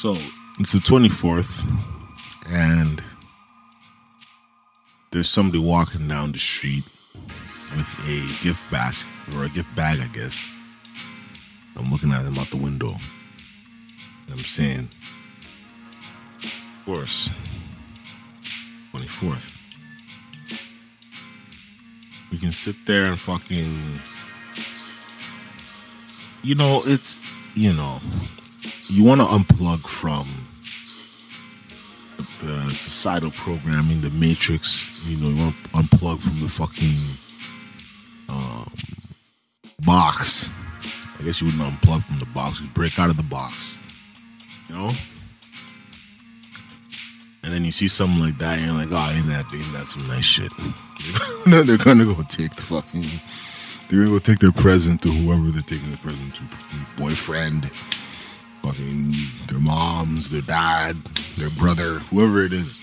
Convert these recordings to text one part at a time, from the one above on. So it's the 24th, and there's somebody walking down the street with a gift basket, or a gift bag, I guess. I'm looking at them out the window. And I'm saying, of course, 24th. We can sit there and fucking, you know, it's, you know, you want to unplug from the societal programming, the Matrix. You know, you want to unplug from the fucking box. I guess you wouldn't unplug from the box. You break out of the box, you know? And then you see something like that, and you're like, oh, ain't that some nice shit. No, they're gonna go take the fucking, they're gonna go take their present to whoever they're taking the present to, boyfriend, fucking their moms, their dad, their brother, whoever it is.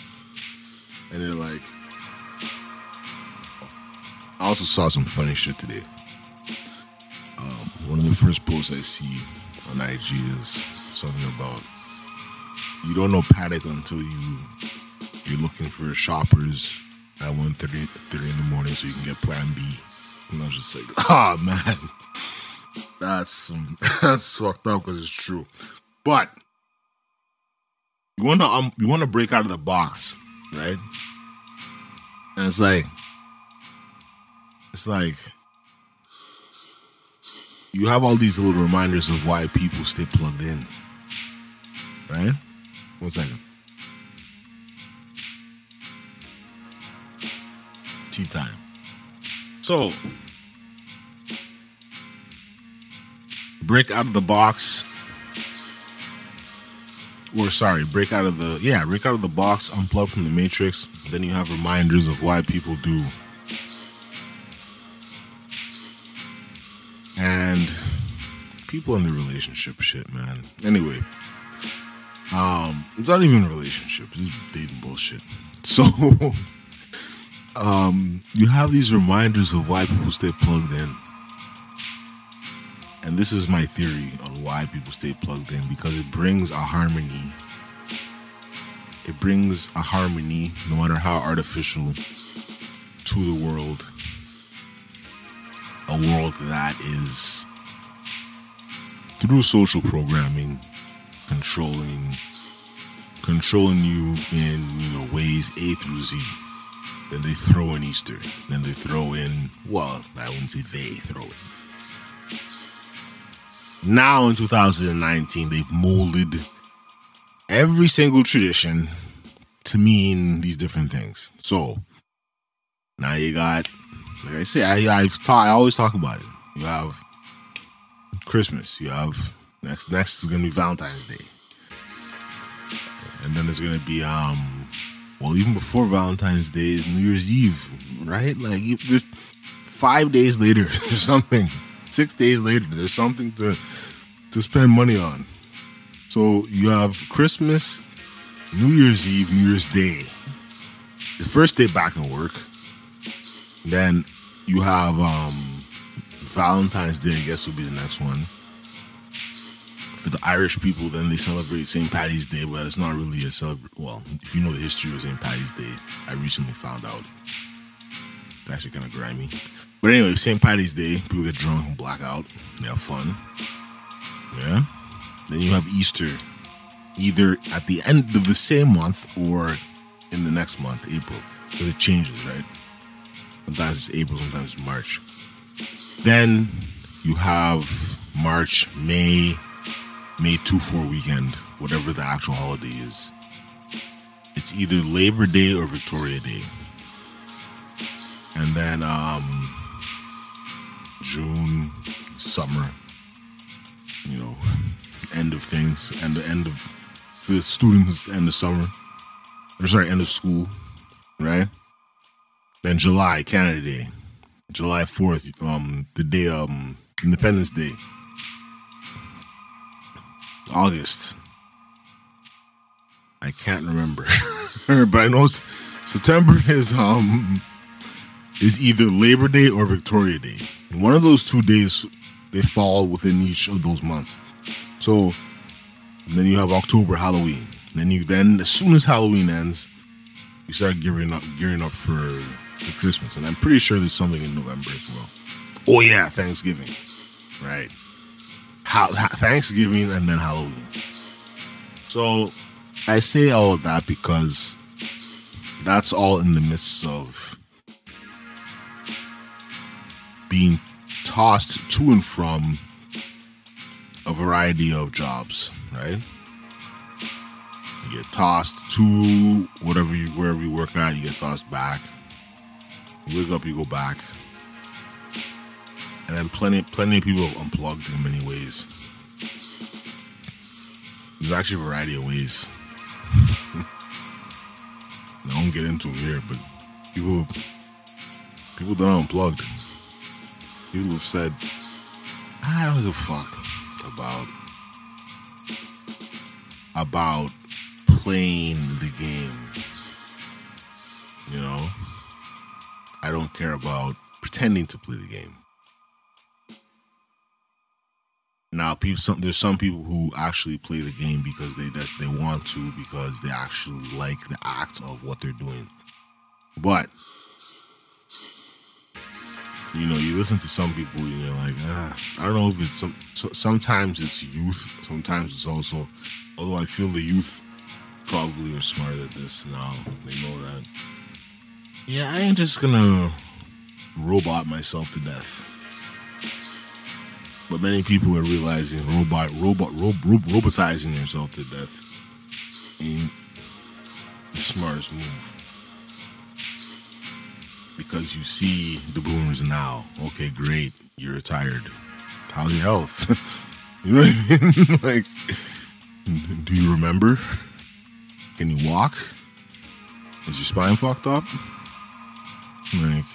And they're like, I also saw some funny shit today. One of the first posts I see on IG is something about, you don't know panic until you're looking for shoppers at 1:30 in the morning so you can get plan B. And I was just like, ah, man. That's fucked up because it's true. But you want to break out of the box, right? And it's like you have all these little reminders of why people stay plugged in, right? One second. Tea time. So, break out of the box, unplug from the Matrix. Then you have reminders of why people do. And people in the relationship shit, man. Anyway, it's not even a relationship, it's just dating bullshit. So, you have these reminders of why people stay plugged in. And this is my theory on why people stay plugged in, because it brings a harmony. It brings a harmony, no matter how artificial, to the world. A world that is, through social programming, controlling you in, you know, ways A through Z. Then they throw in Easter. Then they throw in, well, I wouldn't say they throw in. Now in 2019, they've molded every single tradition to mean these different things. So now you got, like I say, I always talk about it. You have Christmas. You have next is gonna be Valentine's Day, and then there's gonna be even before Valentine's Day is New Year's Eve, right? Like, just 5 days later, there's something. 6 days later, there's something to spend money on. So you have Christmas, New Year's Eve, New Year's Day, the first day back in work. Then you have Valentine's Day, I guess, will be the next one. For the Irish people, then they celebrate St. Paddy's Day, but it's not really a celebration. Well, if you know the history of St. Paddy's Day, I recently found out. It's actually kind of grimy. But anyway, St. Paddy's Day, people get drunk and black out. They have fun. Yeah. Then you have Easter, either at the end of the same month or in the next month, April, because it changes, right? Sometimes it's April, sometimes it's March. Then you have March, May 2-4 weekend, whatever the actual holiday is. It's either Labor Day or Victoria Day. And then June, summer, you know, end of things, and the end of, for the students, end of summer. Or sorry, end of school, right? Then July, Canada Day. July 4th, the day, Independence Day. August. I can't remember. But I know September is either Labor Day or Victoria Day. And one of those 2 days, they fall within each of those months. So And then you have October, Halloween. And then as soon as Halloween ends, you start gearing up for Christmas. And I'm pretty sure there's something in November as well. Oh yeah, Thanksgiving, right? Thanksgiving and then Halloween. So I say all of that because that's all in the midst of being tossed to and from a variety of jobs, right? You get tossed to wherever you work at, you get tossed back. You wake up, you go back. And then plenty of people have unplugged in many ways. There's actually a variety of ways. I won't get into them here, but people that are unplugged, people have said, I don't give a fuck about playing the game. You know? I don't care about pretending to play the game. Now, there's some people who actually play the game because they want to, because they actually like the act of what they're doing. But you know, you listen to some people, and you're like, I don't know if it's sometimes it's youth, sometimes it's also. Although I feel the youth probably are smarter at this now. They know that. Yeah, I ain't just gonna robot myself to death. But many people are realizing robotizing yourself to death ain't the smartest move. Because you see the boomers now. Okay, great. You're retired. How's your health? You know what I mean? Like, do you remember? Can you walk? Is your spine fucked up? Like,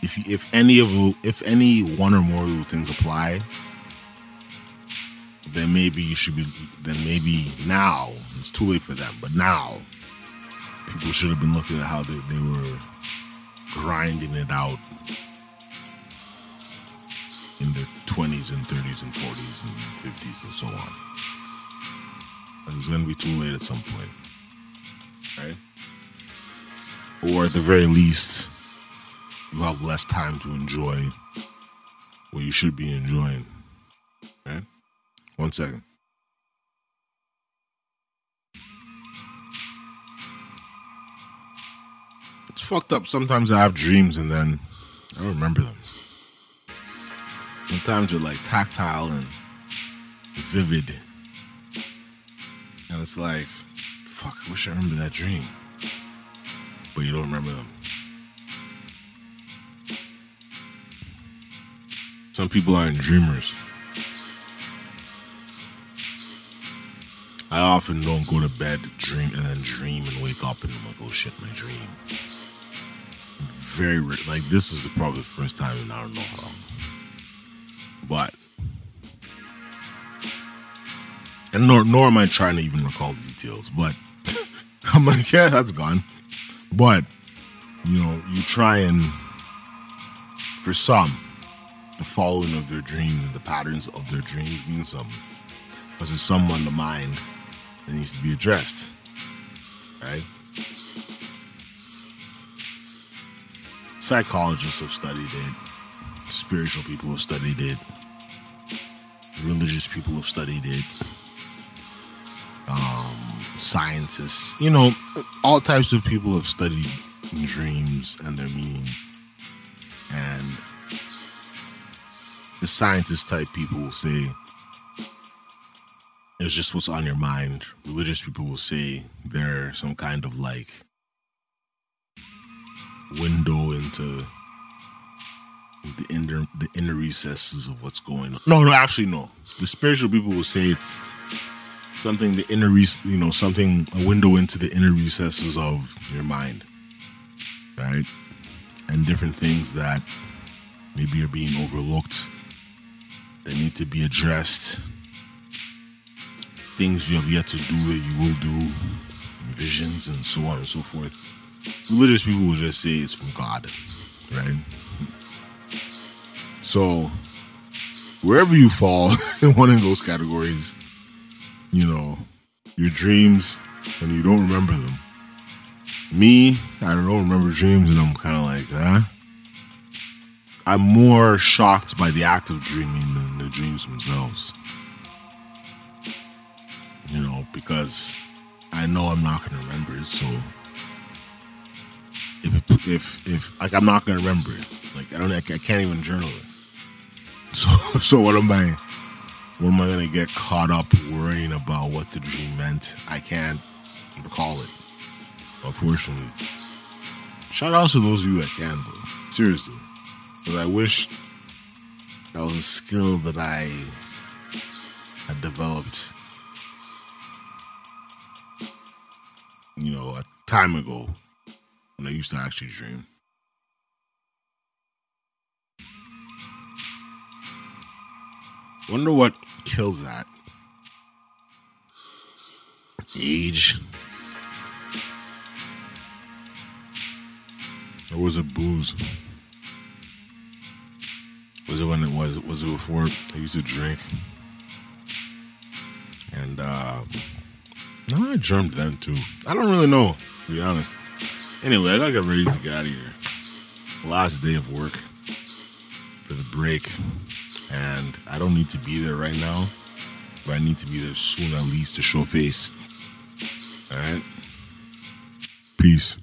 if any one or more of those things apply, then maybe now it's too late for them. But now people should have been looking at how they were grinding it out in their 20s and 30s and 40s and 50s and so on. And it's going to be too late at some point, right? Or at the very least, you have less time to enjoy what you should be enjoying. Okay? 1 second. It's fucked up. Sometimes I have dreams and then I don't remember them. Sometimes they're like tactile and vivid. And it's like, fuck, I wish I remember that dream. But you don't remember them. Some people aren't dreamers. I often don't go to bed, dream and wake up and I'm like, oh shit, my dream. Very rare. Like, this is probably the first time in I don't know how long. But, and nor am I trying to even recall the details, but I'm like, yeah, that's gone. But, you know, you try and, for some, the following of their dreams and the patterns of their dreams means something. Because there's someone in the mind that needs to be addressed. Right? Psychologists have studied it. Spiritual people have studied it. Religious people have studied it. Scientists. You know, all types of people have studied dreams and their meaning. And the scientist type people will say it's just what's on your mind. Religious people will say they're some kind of like window into the inner recesses of what's going on. No, actually no. The spiritual people will say it's something a window into the inner recesses of your mind, right? And different things that maybe are being overlooked. They need to be addressed. Things you have yet to do that you will do. Visions and so on and so forth. Religious people will just say it's from God. Right? So wherever you fall in one of those categories, you know, your dreams, and you don't remember them. Me, I don't remember dreams, and I'm kind of like, huh? I'm more shocked by the act of dreaming than the dreams themselves. You know, because I know I'm not going to remember it, so if I'm not going to remember it. Like, I can't even journal it. So what am I going to get caught up worrying about what the dream meant? I can't recall it, unfortunately. Shout out to those of you that can, though. Seriously. Because I wish that was a skill that I had developed, you know, a time ago when I used to actually dream. Wonder what kills that. Age. Or was it booze? Was it when it was? Was it before I used to drink? And no, I dreamt then too. I don't really know, to be honest. Anyway, I gotta get ready to get out of here. Last day of work for the break. And I don't need to be there right now, but I need to be there soon at least to show face. All right? Peace.